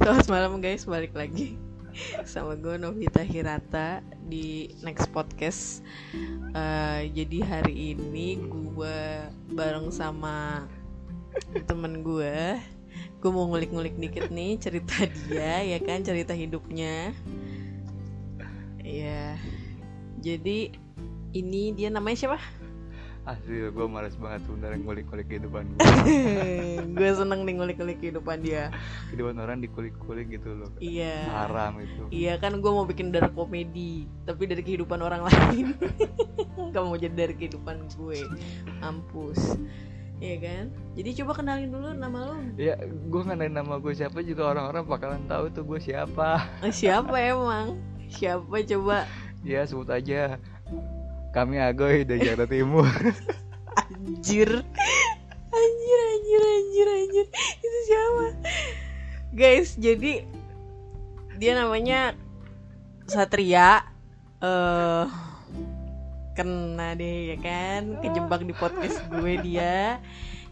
Selamat malam guys, balik lagi sama gue Novita Hirata di Next Podcast. Jadi hari ini gue bareng sama temen gue mau ngulik-ngulik dikit nih cerita dia, ya kan, cerita hidupnya. Ya, jadi ini dia namanya siapa? Asli, gue malas banget sebenernya ngulik-ngulik kehidupan gue. Gue seneng nih ngulik-ngulik kehidupan dia. Kehidupan orang dikulik-kulik gitu loh. Iya. Haram itu. Iya kan, gue mau bikin dark komedi, tapi dari kehidupan orang lain. Gak mau jadi dari kehidupan gue. Mampus. Iya kan? Jadi coba kenalin dulu nama lo. Iya, gue kenalin nama gue siapa juga orang-orang bakalan tahu tuh gue siapa. Siapa emang? Siapa coba? Iya, sebut aja. Kami Agoy dari Jakarta Timur. Anjir. Itu siapa? Guys, jadi dia namanya Satria. Kena deh ya kan, kejebak di podcast gue dia.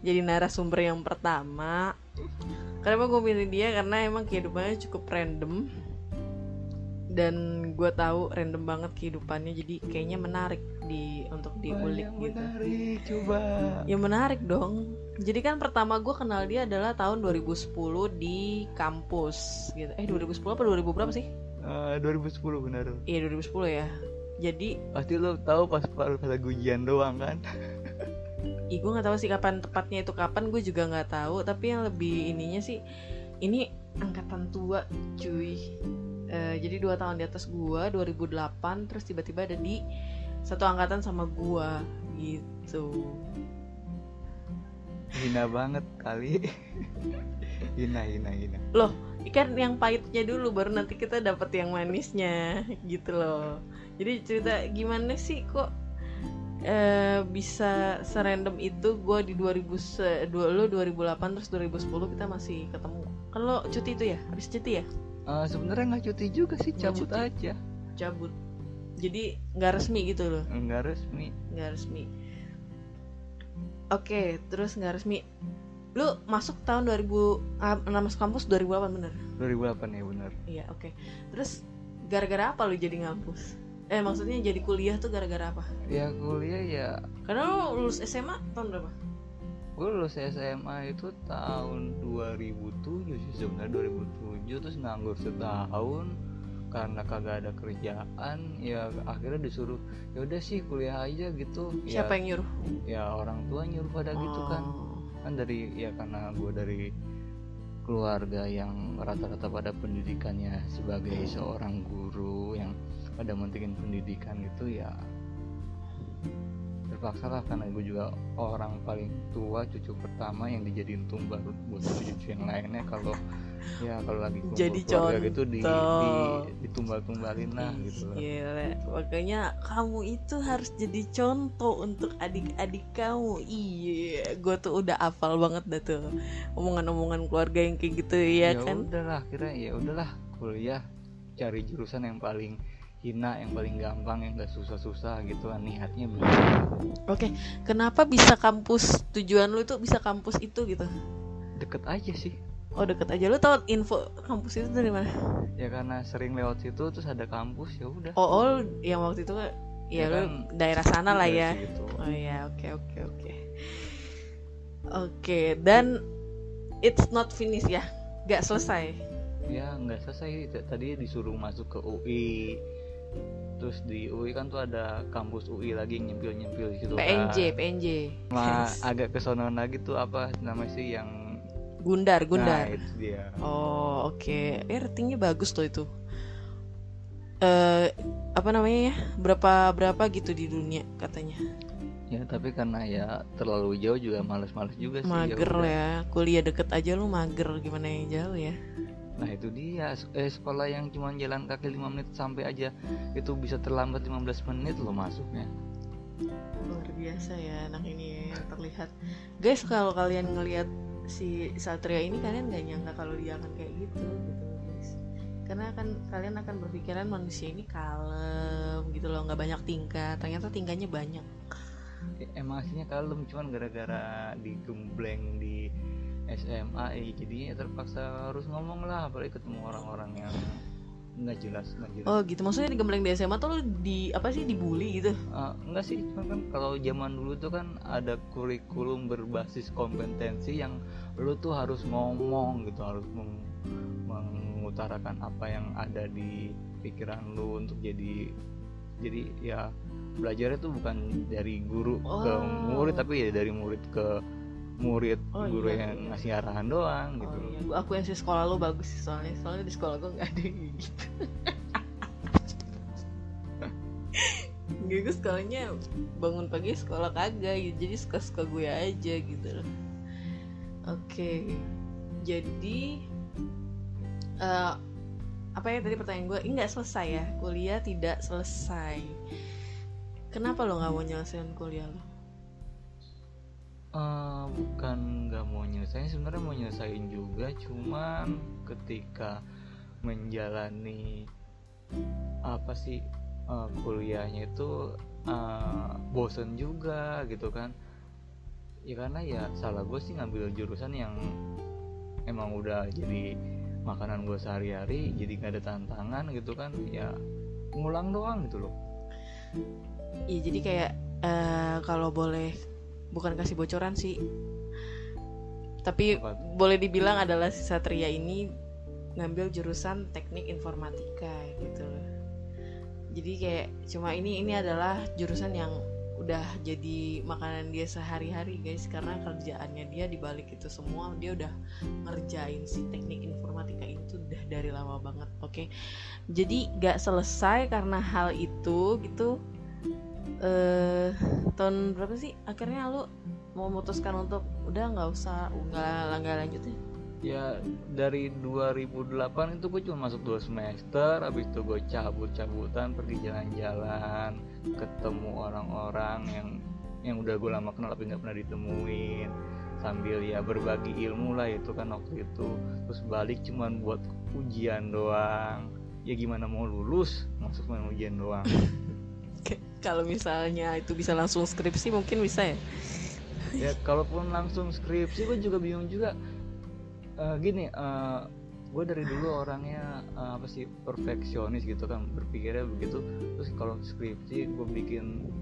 Jadi narasumber yang pertama. Kenapa gue pilih dia? Karena emang kehidupannya cukup random. Dan gue tahu random banget kehidupannya, jadi kayaknya menarik untuk diulik gitu. Menarik, coba. Ya menarik dong. Jadi kan pertama gue kenal dia adalah tahun 2010 di kampus gitu. 2010 apa 2000 berapa sih? 2010 benar. Iya 2010 ya. Jadi pasti lo tahu pas ujian doang kan? Gue nggak tahu sih kapan tepatnya itu kapan, gue juga nggak tahu. Tapi yang lebih ininya sih ini angkatan tua cuy. Jadi 2 tahun di atas gua, 2008, terus tiba-tiba ada di satu angkatan sama gua gitu. Hina banget kali. Hina. Loh, ikan yang pahitnya dulu baru nanti kita dapat yang manisnya gitu loh. Jadi cerita gimana sih kok bisa serandom itu gua di 2008 terus 2010 kita masih ketemu. Kan lo cuti itu ya? Habis cuti ya? Sebenarnya nggak cuti juga sih, cabut. Jadi nggak resmi gitu loh. Nggak resmi. Oke, terus nggak resmi. Lu masuk tahun 2000, masuk kampus 2008 bener? 2008 ya bener. Iya oke. Terus gara-gara apa lu jadi ngampus? Maksudnya jadi kuliah tuh gara-gara apa? Ya kuliah ya. Karena lu lulus SMA tahun berapa? Gue lulus SMA itu tahun 2007 sebenarnya 2007, terus nganggur setahun karena kagak ada kerjaan. Ya akhirnya disuruh yaudah sih kuliah aja gitu. Siapa yang nyuruh? Ya orang tua nyuruh pada gitu kan. Kan dari ya karena gue dari keluarga yang rata-rata pada pendidikannya sebagai seorang guru yang pada mentingin pendidikan gitu ya. Terpaksa lah karena gue juga orang paling tua, cucu pertama yang dijadiin tumbal buat cucu yang lainnya kalau lagi kumpul gitu ditumbal-tumbalin lah gitu. Iya, makanya kamu itu harus jadi contoh untuk adik-adik kamu. Iya, gue tuh udah hafal banget dah tuh omongan-omongan keluarga yang kayak gitu ya, kan. Ya udahlah kuliah cari jurusan yang paling hina, yang paling gampang, yang gak susah-susah gitu kan, niatnya begitu. Oke, kenapa bisa kampus, tujuan lu itu bisa kampus itu gitu? Deket aja sih. Oh deket aja, lu tau info kampus itu dari mana? Ya karena sering lewat situ, terus ada kampus, ya udah. Oh, yang waktu itu ya lu kan, daerah sana lah ya gitu. Oh ya, oke. Oke, dan it's not finished ya? Gak selesai? Ya gak selesai, tadi disuruh masuk ke UI. Terus di UI kan tuh ada kampus UI lagi nyempil-nyempil di situ. PNJ. Agak kesonoan lagi tuh apa namanya sih yang Gundar. Nah, itu dia. Oh, oke. Ratingnya bagus tuh itu. Apa namanya ya? Berapa gitu di dunia katanya. Ya, tapi karena ya terlalu jauh juga malas-malas juga sih. Mager ya. Kuliah deket aja lu mager, gimana yang jauh ya? Nah itu dia, sekolah yang cuma jalan kaki 5 menit sampai aja itu bisa terlambat 15 menit loh masuknya. Luar biasa ya anak ini ya, terlihat. Guys, kalau kalian ngelihat si Satria ini, kalian gak nyangka kalau dia akan kayak gitu guys. Karena kalian akan berpikiran manusia ini kalem gitu loh, gak banyak tingkah. Ternyata tingkahnya banyak. Emang aslinya kalem, cuman gara-gara digembleng di SMA, jadinya terpaksa harus ngomong lah, apalagi ketemu orang-orang yang nggak jelas. Oh gitu, maksudnya digembleng di SMA tuh lo dibully gitu? Enggak sih, cuma kan kalau zaman dulu tuh kan ada kurikulum berbasis kompetensi yang lo tuh harus ngomong gitu, harus mengutarakan apa yang ada di pikiran lo untuk jadi ya belajarnya tuh bukan dari guru ke murid, tapi ya dari murid ke murid, guru yang ngasih arahan doang gitu. Iya. Aku yang di sekolah lo bagus sih, soalnya di sekolah gue nggak ada yang gitu. Gue sekolahnya bangun pagi sekolah kagak gitu, jadi suka gue aja gitu. Oke. Jadi apa ya tadi pertanyaan gue? Ini nggak selesai ya, kuliah tidak selesai. Kenapa lo nggak mau nyelesain kuliah lo? Bukan nggak mau nyelesain, sebenarnya mau nyelesain juga, cuman ketika menjalani kuliahnya itu bosen juga gitu kan ya, karena ya salah gue sih ngambil jurusan yang emang udah jadi makanan gue sehari-hari, jadi nggak ada tantangan gitu kan, ya ngulang doang gitu loh. Iya, jadi kayak kalau boleh, bukan kasih bocoran sih, tapi boleh dibilang adalah si Satria ini ngambil jurusan teknik informatika gitu loh. Jadi kayak cuma ini adalah jurusan yang udah jadi makanan dia sehari-hari guys, karena kerjaannya dia dibalik itu semua, dia udah ngerjain si teknik informatika itu udah dari lama banget. Oke. Jadi gak selesai karena hal itu gitu. Tahun berapa sih akhirnya lu memutuskan untuk udah nggak lanjutin? Ya dari 2008 itu gue cuma masuk 2 semester, abis itu gue cabut-cabutan pergi jalan-jalan, ketemu orang-orang yang udah gue lama kenal tapi nggak pernah ditemuin, sambil ya berbagi ilmu lah itu kan waktu itu. Terus balik cuma buat ujian doang, ya gimana mau lulus masuk main ujian doang. Kalau misalnya itu bisa langsung skripsi mungkin bisa ya? Ya kalaupun langsung skripsi gue juga bingung juga. Gue dari dulu orangnya perfeksionis gitu kan, berpikirnya begitu. Terus kalau skripsi, gue bikin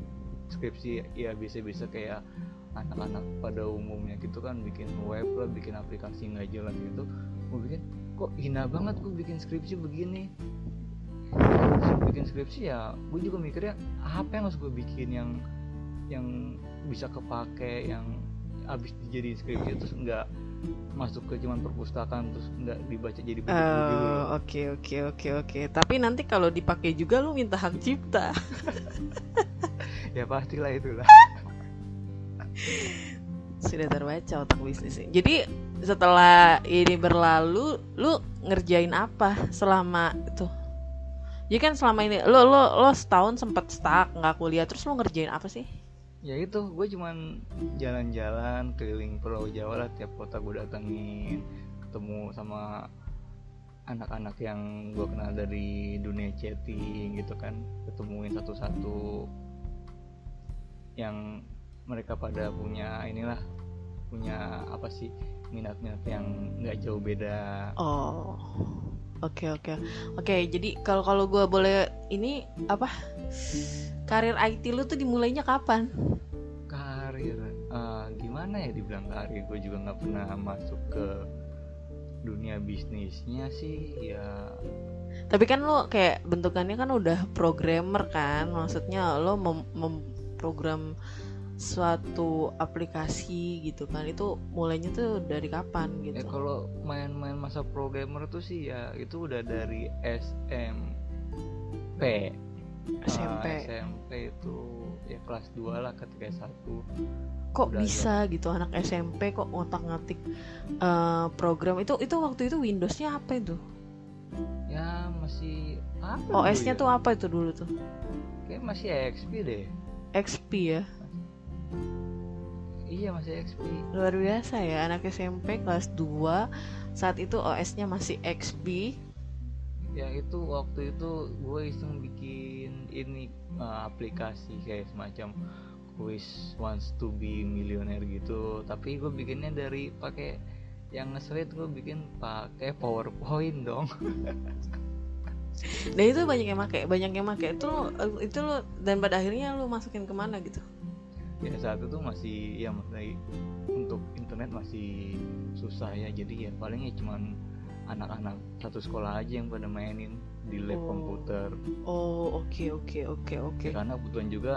skripsi ya bisa-bisa kayak anak-anak pada umumnya gitu kan, bikin web lah, bikin aplikasi nggak jelas gitu. Gue bikin kok hina banget gue bikin skripsi begini. Bikin skripsi ya gue juga mikirnya apa yang harus gue bikin yang bisa kepake, yang abis dijadiin skripsi terus nggak masuk ke cuman perpustakaan, terus nggak dibaca jadi buku. Oke. Tapi nanti kalau dipakai juga lu minta hak cipta. Ya pastilah itulah. Sudah terbaca otak bisnisnya. Jadi setelah ini berlalu, lu ngerjain apa selama itu? Ya kan selama ini lo setahun sempet stuck nggak kuliah, terus lo ngerjain apa sih? Ya itu, gue cuman jalan-jalan keliling Pulau Jawa lah, tiap kota gue datengin, ketemu sama anak-anak yang gue kenal dari dunia chatting gitu kan, ketemuin satu-satu yang mereka pada punya minat-minat yang nggak jauh beda. Oh. Oke, jadi kalau gue boleh ini karir IT lu tuh dimulainya kapan? Karir, gimana ya dibilang karir, gue juga nggak pernah masuk ke dunia bisnisnya sih ya. Tapi kan lo kayak bentukannya kan udah programmer kan, maksudnya lo memprogram suatu aplikasi gitu kan, itu mulainya tuh dari kapan gitu? Ya kalau main-main masa programmer tuh sih ya itu udah dari SMP itu ya kelas 2 lah, ketika S1 kok bisa gitu anak SMP kok ngotak-ngatik program itu waktu itu Windows-nya apa itu? Ya masih OS-nya tuh apa itu dulu tuh? Kayak masih XP deh. XP ya? Iya masih XP. Luar biasa ya anak SMP kelas 2. Saat itu OS-nya masih XP. Ya itu waktu itu gue iseng bikin aplikasi kayak semacam Who Wants to Be a Millionaire gitu. Tapi gue bikinnya dari pakai yang ngeselit gue bikin pakai PowerPoint dong. Dan itu banyak yang pakai itu lo dan pada akhirnya lo masukin kemana gitu? Ya saat itu masih ya masih untuk internet masih susah ya, jadi ya palingnya cuman anak-anak satu sekolah aja yang pada mainin di lab komputer. Oh oke. Karena kebetulan juga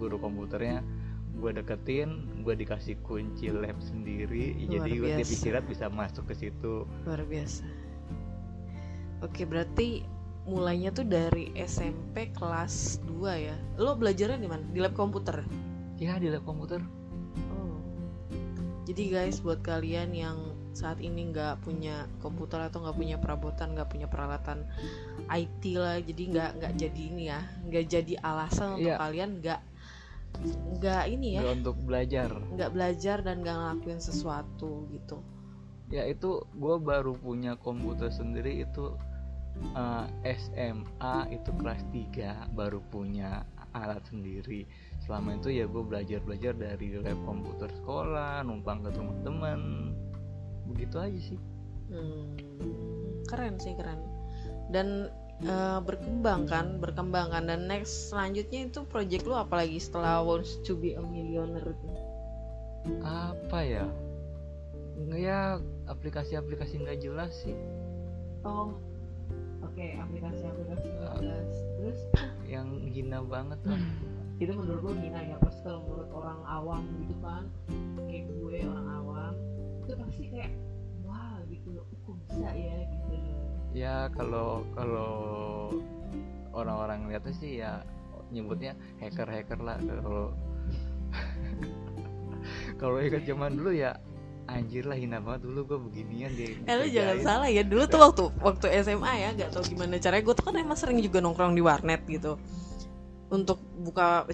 guru komputernya gue deketin, gue dikasih kunci lab sendiri. Luar jadi gue tiap istirahat bisa masuk ke situ. Luar biasa. Oke, berarti mulainya tuh dari SMP kelas 2 ya. Lo belajarnya di mana? Di lab komputer? Iya, di lab komputer. Oh. Jadi guys, buat kalian yang saat ini nggak punya komputer atau nggak punya perabotan, nggak punya peralatan IT lah, jadi nggak jadi ini ya, nggak jadi alasan untuk kalian nggak untuk belajar, nggak belajar dan nggak ngelakuin sesuatu gitu. Ya itu gue baru punya komputer sendiri itu SMA itu kelas 3 baru punya alat sendiri. Selama itu ya gue belajar dari lab komputer sekolah, numpang ke rumah teman, begitu aja sih. Keren dan berkembang kan. Dan next selanjutnya itu project lu apalagi setelah Wants to Be a Millionaire? Apa ya? Ya aplikasi-aplikasi nggak jelas sih. Oh, oke, aplikasi nggak jelas. Terus? Yang hina banget lah. Itu menurut gue hina ya, pas kalau menurut orang awam gitu kan, kayak gue orang awam itu pasti kayak wah gitu, kok bisa ya gitu. Ya kalau orang-orang ngeliatnya sih ya nyebutnya hacker lah. Kalau ikut zaman dulu ya anjir lah, hina banget dulu gue beginian deh. Lu jangan salah ya, dulu tuh waktu SMA ya gak tau gimana caranya. Gue tuh kan emang sering juga nongkrong di warnet gitu untuk buka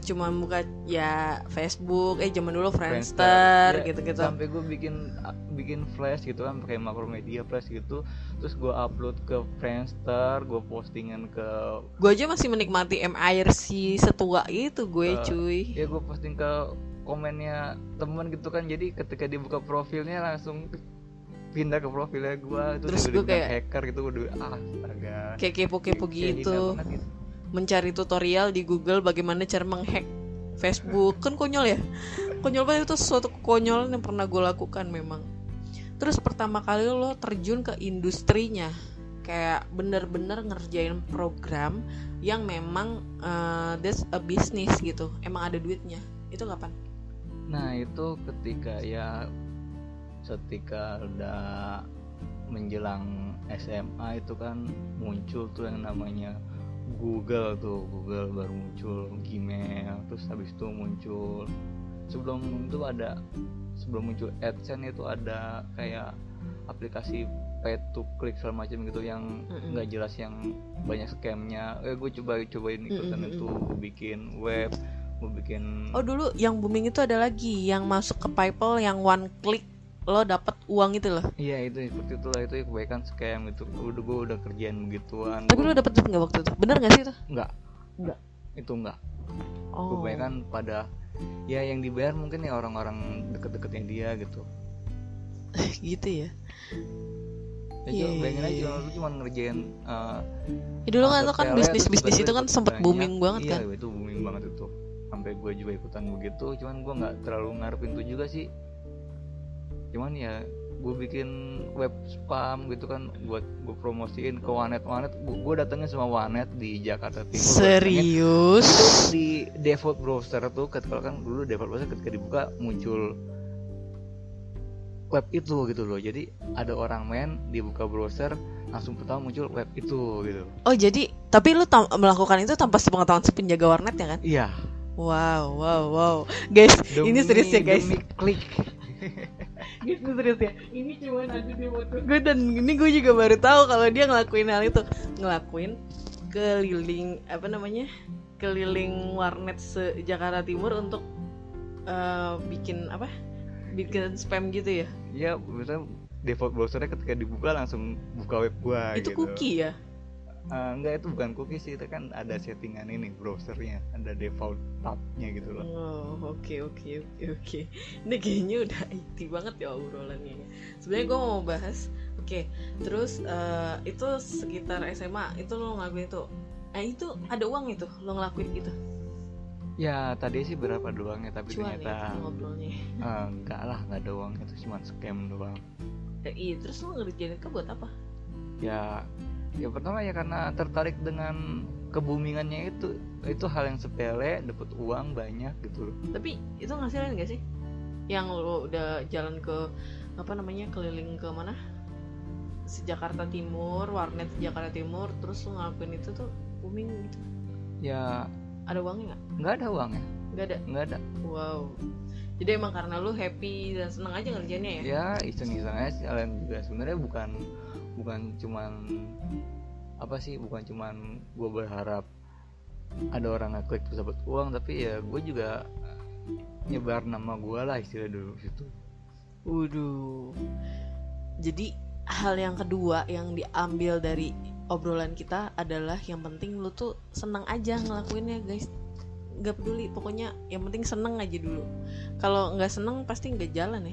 ya Facebook, zaman dulu Friendster ya, gitu-gitu. Sampai gue bikin flash gitu kan pakai Macromedia Flash gitu, terus gue upload ke Friendster, gue postingan ke. Gue aja masih menikmati mIRC setua itu gue cuy. Ya gue posting ke komennya teman gitu kan, jadi ketika dia buka profilnya langsung pindah ke profilnya gue, terus gue kayak hacker gitu, udah astaga. Kayak kepo-kepo gitu. Mencari tutorial di Google bagaimana cara menghack Facebook. Kan konyol ya. Konyol banget, itu suatu kekonyolan yang pernah gue lakukan memang. Terus pertama kali lo terjun ke industrinya, kayak bener-bener ngerjain program yang memang that's a business gitu, emang ada duitnya. Itu kapan? Nah itu ketika udah menjelang SMA itu kan muncul tuh yang namanya Google baru muncul, Gmail, terus habis itu muncul sebelum muncul AdSense itu ada kayak aplikasi pay to click segala macam gitu yang nggak jelas, yang banyak scamnya. Gue cobain ikutan itu, bikin web, gue bikin. Oh dulu yang booming itu ada lagi yang masuk ke PayPal yang one click lo dapet uang itu loh. Iya itu seperti itulah, itu ya kebaikan scam gitu. Gue udah kerjaan begituan. Tapi lo dapet duit nggak waktu itu? Bener nggak sih itu? Nggak. Itu nggak. Oh. Kebaikan pada ya yang dibayar mungkin ya orang-orang deket-deketnya dia gitu. Gitu ya. Ya bayangin aja lu cuma ngerjain. Ya dulu kan lo kan bisnis itu kan sempet booming banget kan? Iya itu booming banget itu. Sampai gue juga ikutan begitu. Cuman gue nggak terlalu ngarepin itu juga sih. Cuman ya gue bikin web spam gitu kan, buat gue promosiin ke warnet. Gue datengin semua warnet di Jakarta Timur. Serius? Di default browser tuh ketika kan dulu default browser ketika dibuka muncul web itu gitu loh. Jadi ada orang main, dibuka browser langsung pertama muncul web itu gitu. Oh jadi tapi lu melakukan itu tanpa sepengetahuan si penjaga warnet ya kan? Iya. Wow. Guys, ini serius ya guys. Demi klik. Gitu serius ya, ini cuma ada di foto gue, dan ini gue juga baru tahu kalau dia ngelakuin hal itu, ngelakuin keliling warnet se-Jakarta Timur untuk bikin spam gitu ya. Iya, biasanya default browsernya ketika dibuka langsung buka web gue itu gitu. Cookie ya? Enggak, itu bukan cookie sih, itu kan ada settingan ini browsernya, ada default tabnya gitu loh. Oh, Oke. Ini kayaknya udah IT banget ya obrolannya. Sebenarnya gue mau bahas, oke, terus itu sekitar SMA itu lo ngelakuin itu, itu ada uang itu lo ngelakuin itu? Ya tadi sih berapa doangnya, tapi cuan ternyata ya, enggak lah, nggak ada uang, itu cuma scam doang. Iya, terus lo ngerjain itu buat apa? Ya pertama ya karena tertarik dengan kebumingannya itu hal yang sepele, dapat uang banyak gitu loh. Tapi itu ngasilin nggak sih? Yang lo udah jalan ke keliling ke mana? Jakarta Timur, warnet Jakarta Timur, terus lo ngelakuin itu tuh booming gitu. Ya. Ada uangnya nggak? Nggak ada uangnya. Nggak ada. Wow. Jadi emang karena lo happy dan seneng aja ngerjainnya ya? Ya iseng-iseng aja sih. Sebenarnya bukan cuman gue berharap ada orang ngeklik terus dapat uang, tapi ya gue juga nyebar nama gue lah istilah dulu situ. Waduh. Jadi hal yang kedua yang diambil dari obrolan kita adalah yang penting lu tuh seneng aja ngelakuinnya guys, nggak peduli, pokoknya yang penting seneng aja dulu. Kalau nggak seneng pasti nggak jalan ya.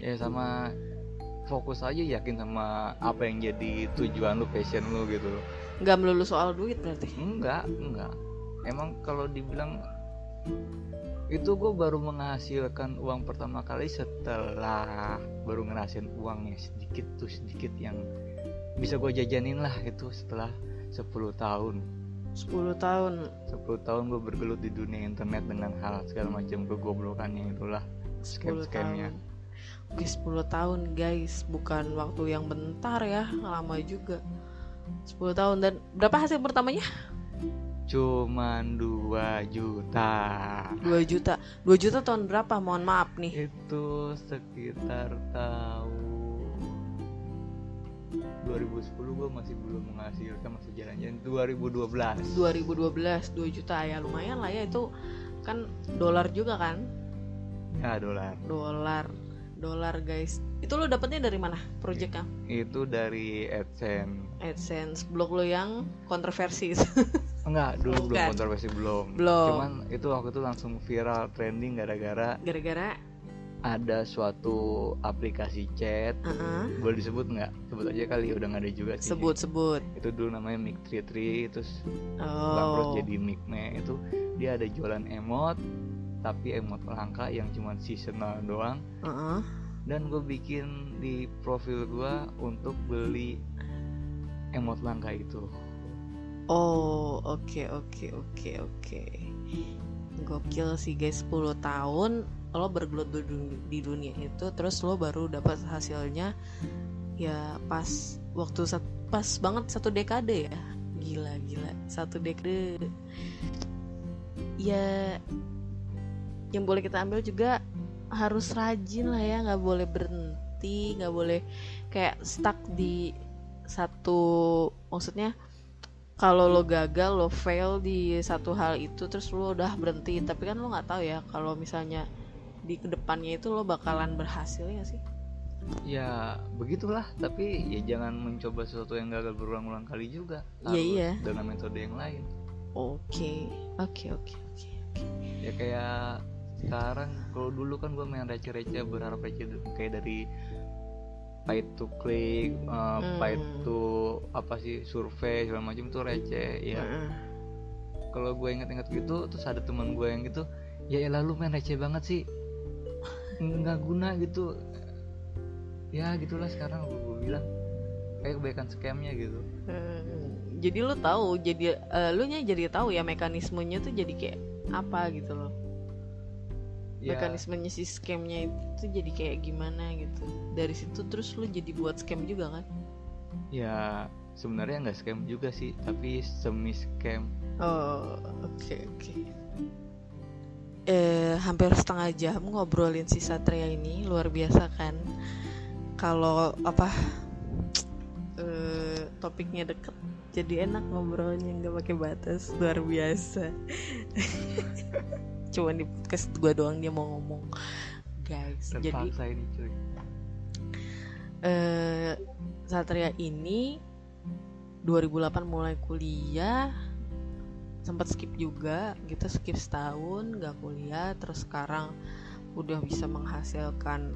Ya sama fokus aja, yakin sama apa yang jadi tujuan lu, passion lu gitu. Nggak melulu soal duit berarti? Enggak. Emang kalau dibilang itu gue baru menghasilkan uang pertama kali setelah baru ngerasain uangnya sedikit yang bisa gue jajanin lah itu setelah 10 tahun gue bergelut di dunia internet dengan hal segala macam kegoblokannya itulah, scam-scamnya. Oke, 10 tahun guys, bukan waktu yang bentar ya, lama juga 10 tahun, dan berapa hasil pertamanya? Cuman 2 juta tahun berapa? Mohon maaf nih. Itu sekitar tahun 2010 gue masih belum menghasilkan, masih jalan-jalan. 2012 2 juta, ya lumayan lah ya, itu kan dolar juga kan? Ya dolar guys. Itu lo dapetnya dari mana projectnya? Itu dari AdSense, blog lo yang kontroversi. Enggak, dulu belum kontroversi, belum. Cuman itu waktu itu langsung viral trending gara-gara ada suatu aplikasi chat. Boleh disebut enggak? Sebut aja kali, udah enggak ada juga sih. Sebut. Itu dulu namanya Mik3-3, terus bangkrut jadi Mikme. Itu dia ada jualan emot, tapi emot langka yang cuma seasonal doang. Dan gue bikin di profil gue untuk beli emot langka itu. Oh, oke. Gokil sih guys, 10 tahun lo bergelut di dunia itu, terus lo baru dapat hasilnya ya pas banget 1 dekade ya. Gila, 1 dekade. Ya yang boleh kita ambil juga harus rajin lah ya, enggak boleh berhenti, enggak boleh kayak stuck di satu, maksudnya kalau lo gagal, lo fail di satu hal itu, terus lo udah berhenti. Tapi kan lo nggak tahu ya, kalau misalnya di kedepannya itu lo bakalan berhasil ya sih? Ya begitulah. Tapi ya jangan mencoba sesuatu yang gagal berulang-ulang kali juga. Iya. Dengan metode yang lain. Oke. Ya kayak sekarang, kalau dulu kan gue main receh-receh, berharap receh kayak dari pay to click, pay to survei segala macam tuh receh ya. Kalau gue ingat-ingat gitu, terus ada teman gue yang gitu, ya elah lu main receh banget sih, nggak guna gitu. Ya gitulah sekarang gue bilang kayak kebaikan scamnya gitu. Jadi lu tahu, jadi tahu ya mekanismenya tuh jadi kayak apa gitu loh. Ya. Mekanismenya si scamnya itu jadi kayak gimana gitu. Dari situ terus lu jadi buat scam juga kan? Ya sebenarnya nggak scam juga sih, tapi semi scam. Oh oke. Hampir setengah jam ngobrolin si Satria ini, luar biasa kan? Kalau topiknya deket, jadi enak ngobrolnya, nggak pakai batas, luar biasa. Cuma di podcast gue doang dia mau ngomong guys. Jadi ini, cuy. Satria ini 2008 mulai kuliah, sempat skip juga gitu, skip setahun gak kuliah, terus sekarang udah bisa menghasilkan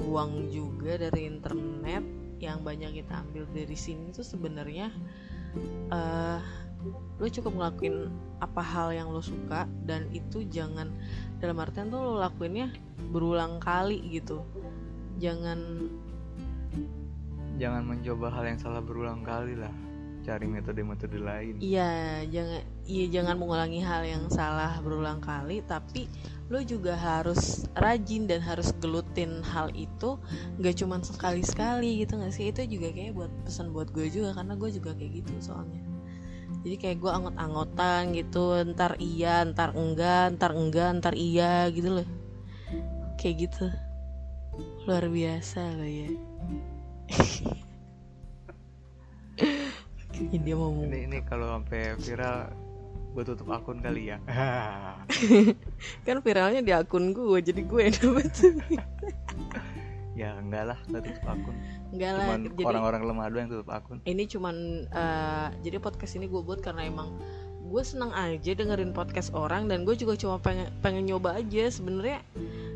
uang juga dari internet. Yang banyak kita ambil dari sini tuh sebenarnya lo cukup ngelakuin apa hal yang lo suka, dan itu jangan dalam artian tuh lo lakuinnya berulang kali gitu, jangan mencoba hal yang salah berulang kali lah, cari metode-metode lain. Jangan mengulangi hal yang salah berulang kali, tapi lo juga harus rajin dan harus gelutin hal itu, nggak cuma sekali-sekali gitu nggak sih. Itu juga kayak buat pesan buat gue juga, karena gue juga kayak gitu soalnya. Jadi kayak gue anggot-anggotan gitu, ntar iya, ntar enggak, ntar enggak, ntar iya gitu loh, kayak gitu. Luar biasa loh ya. Dia mau ini kalau sampai viral gue tutup akun kali ya. Kan viralnya di akun gue, jadi gue yang dapat. Ya enggak lah, gak tutup akun. Enggak lah, jadi orang-orang lemah doang yang tutup akun. Ini cuman jadi podcast ini gue buat karena emang gue seneng aja dengerin podcast orang, dan gue juga cuma pengen nyoba aja sebenarnya.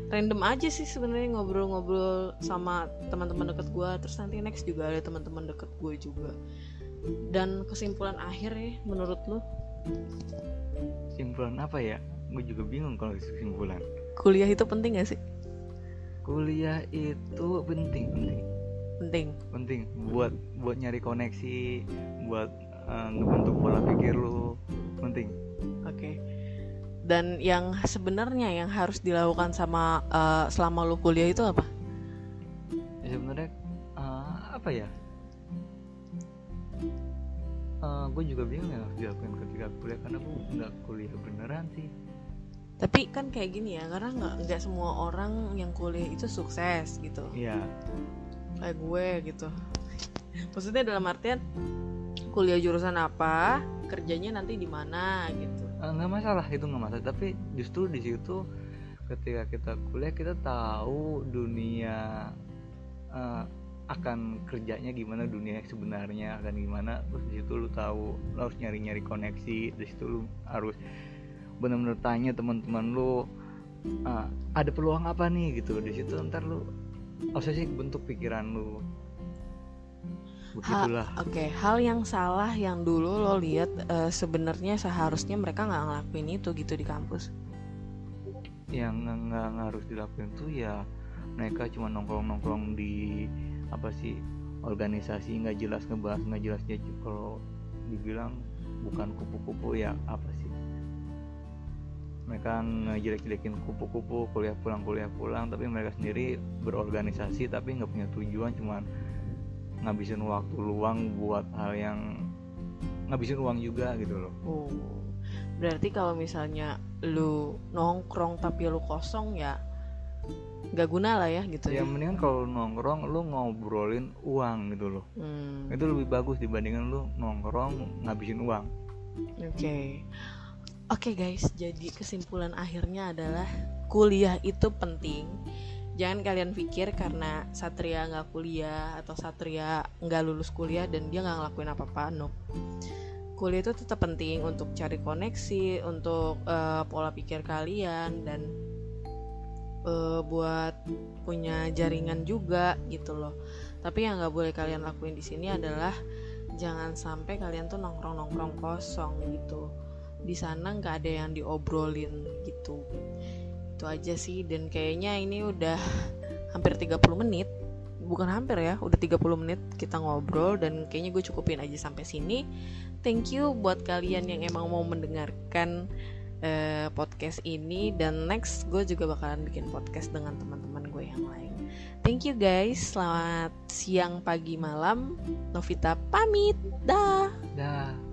Random aja sih sebenarnya ngobrol-ngobrol sama teman-teman deket gue, terus nanti next juga ada teman-teman deket gue juga. Dan kesimpulan akhir ya, menurut lo? Kesimpulan apa ya? Gue juga bingung kalau kesimpulan. Kuliah itu penting nggak sih? Kuliah itu penting buat nyari koneksi, buat ngebentuk pola pikir lo, penting. Oke. Dan yang sebenarnya yang harus dilakukan sama selama lu kuliah itu apa? Ya sebenarnya apa ya? Gue juga bingung yang harus dilakukan ketika kuliah, karena gue nggak kuliah beneran sih. Tapi kan kayak gini ya, karena nggak semua orang yang kuliah itu sukses gitu. Iya. Kayak gue gitu. Maksudnya dalam artian kuliah jurusan apa, kerjanya nanti di mana gitu. Nggak masalah, itu nggak masalah, tapi justru di situ ketika kita kuliah kita tahu dunia akan kerjanya gimana, dunia yang sebenarnya akan gimana. Terus di situ lu tahu lu harus nyari koneksi, di situ lu harus benar-benar tanya teman-teman lu ada peluang apa nih gitu. Di situ ntar lu obsesi bentuk pikiran lu. Oke, hal yang salah yang dulu lo lihat sebenarnya seharusnya mereka nggak ngelakuin itu gitu di kampus. Yang nggak harus dilakuin tuh ya mereka cuma nongkrong di apa sih, organisasi nggak jelas, ngebahas nggak jelas. Kalau dibilang bukan kupu-kupu ya apa sih, mereka ngejelek-jelekin kupu-kupu, kuliah pulang, tapi mereka sendiri berorganisasi tapi nggak punya tujuan, cuman ngabisin waktu luang buat hal yang ngabisin uang juga gitu loh. Berarti kalau misalnya lu nongkrong tapi lu kosong ya gak guna lah ya gitu ya. Mendingan kalau nongkrong lu ngobrolin uang gitu loh. Itu lebih bagus dibandingkan lu nongkrong ngabisin uang. Oke, guys, jadi kesimpulan akhirnya adalah kuliah itu penting. Jangan kalian pikir karena Satria nggak kuliah atau Satria nggak lulus kuliah dan dia nggak ngelakuin apa-apa. No, kuliah itu tetap penting untuk cari koneksi, untuk pola pikir kalian, dan buat punya jaringan juga gitu loh. Tapi yang nggak boleh kalian lakuin di sini adalah jangan sampai kalian tuh nongkrong kosong gitu. Di sana nggak ada yang diobrolin gitu. Itu aja sih, dan kayaknya ini udah hampir 30 menit. Bukan hampir ya, udah 30 menit kita ngobrol, dan kayaknya gue cukupin aja sampai sini. Thank you buat kalian yang emang mau mendengarkan podcast ini, dan next gue juga bakalan bikin podcast dengan teman-teman gue yang lain. Thank you guys, selamat siang, pagi, malam. Novita pamit, dah.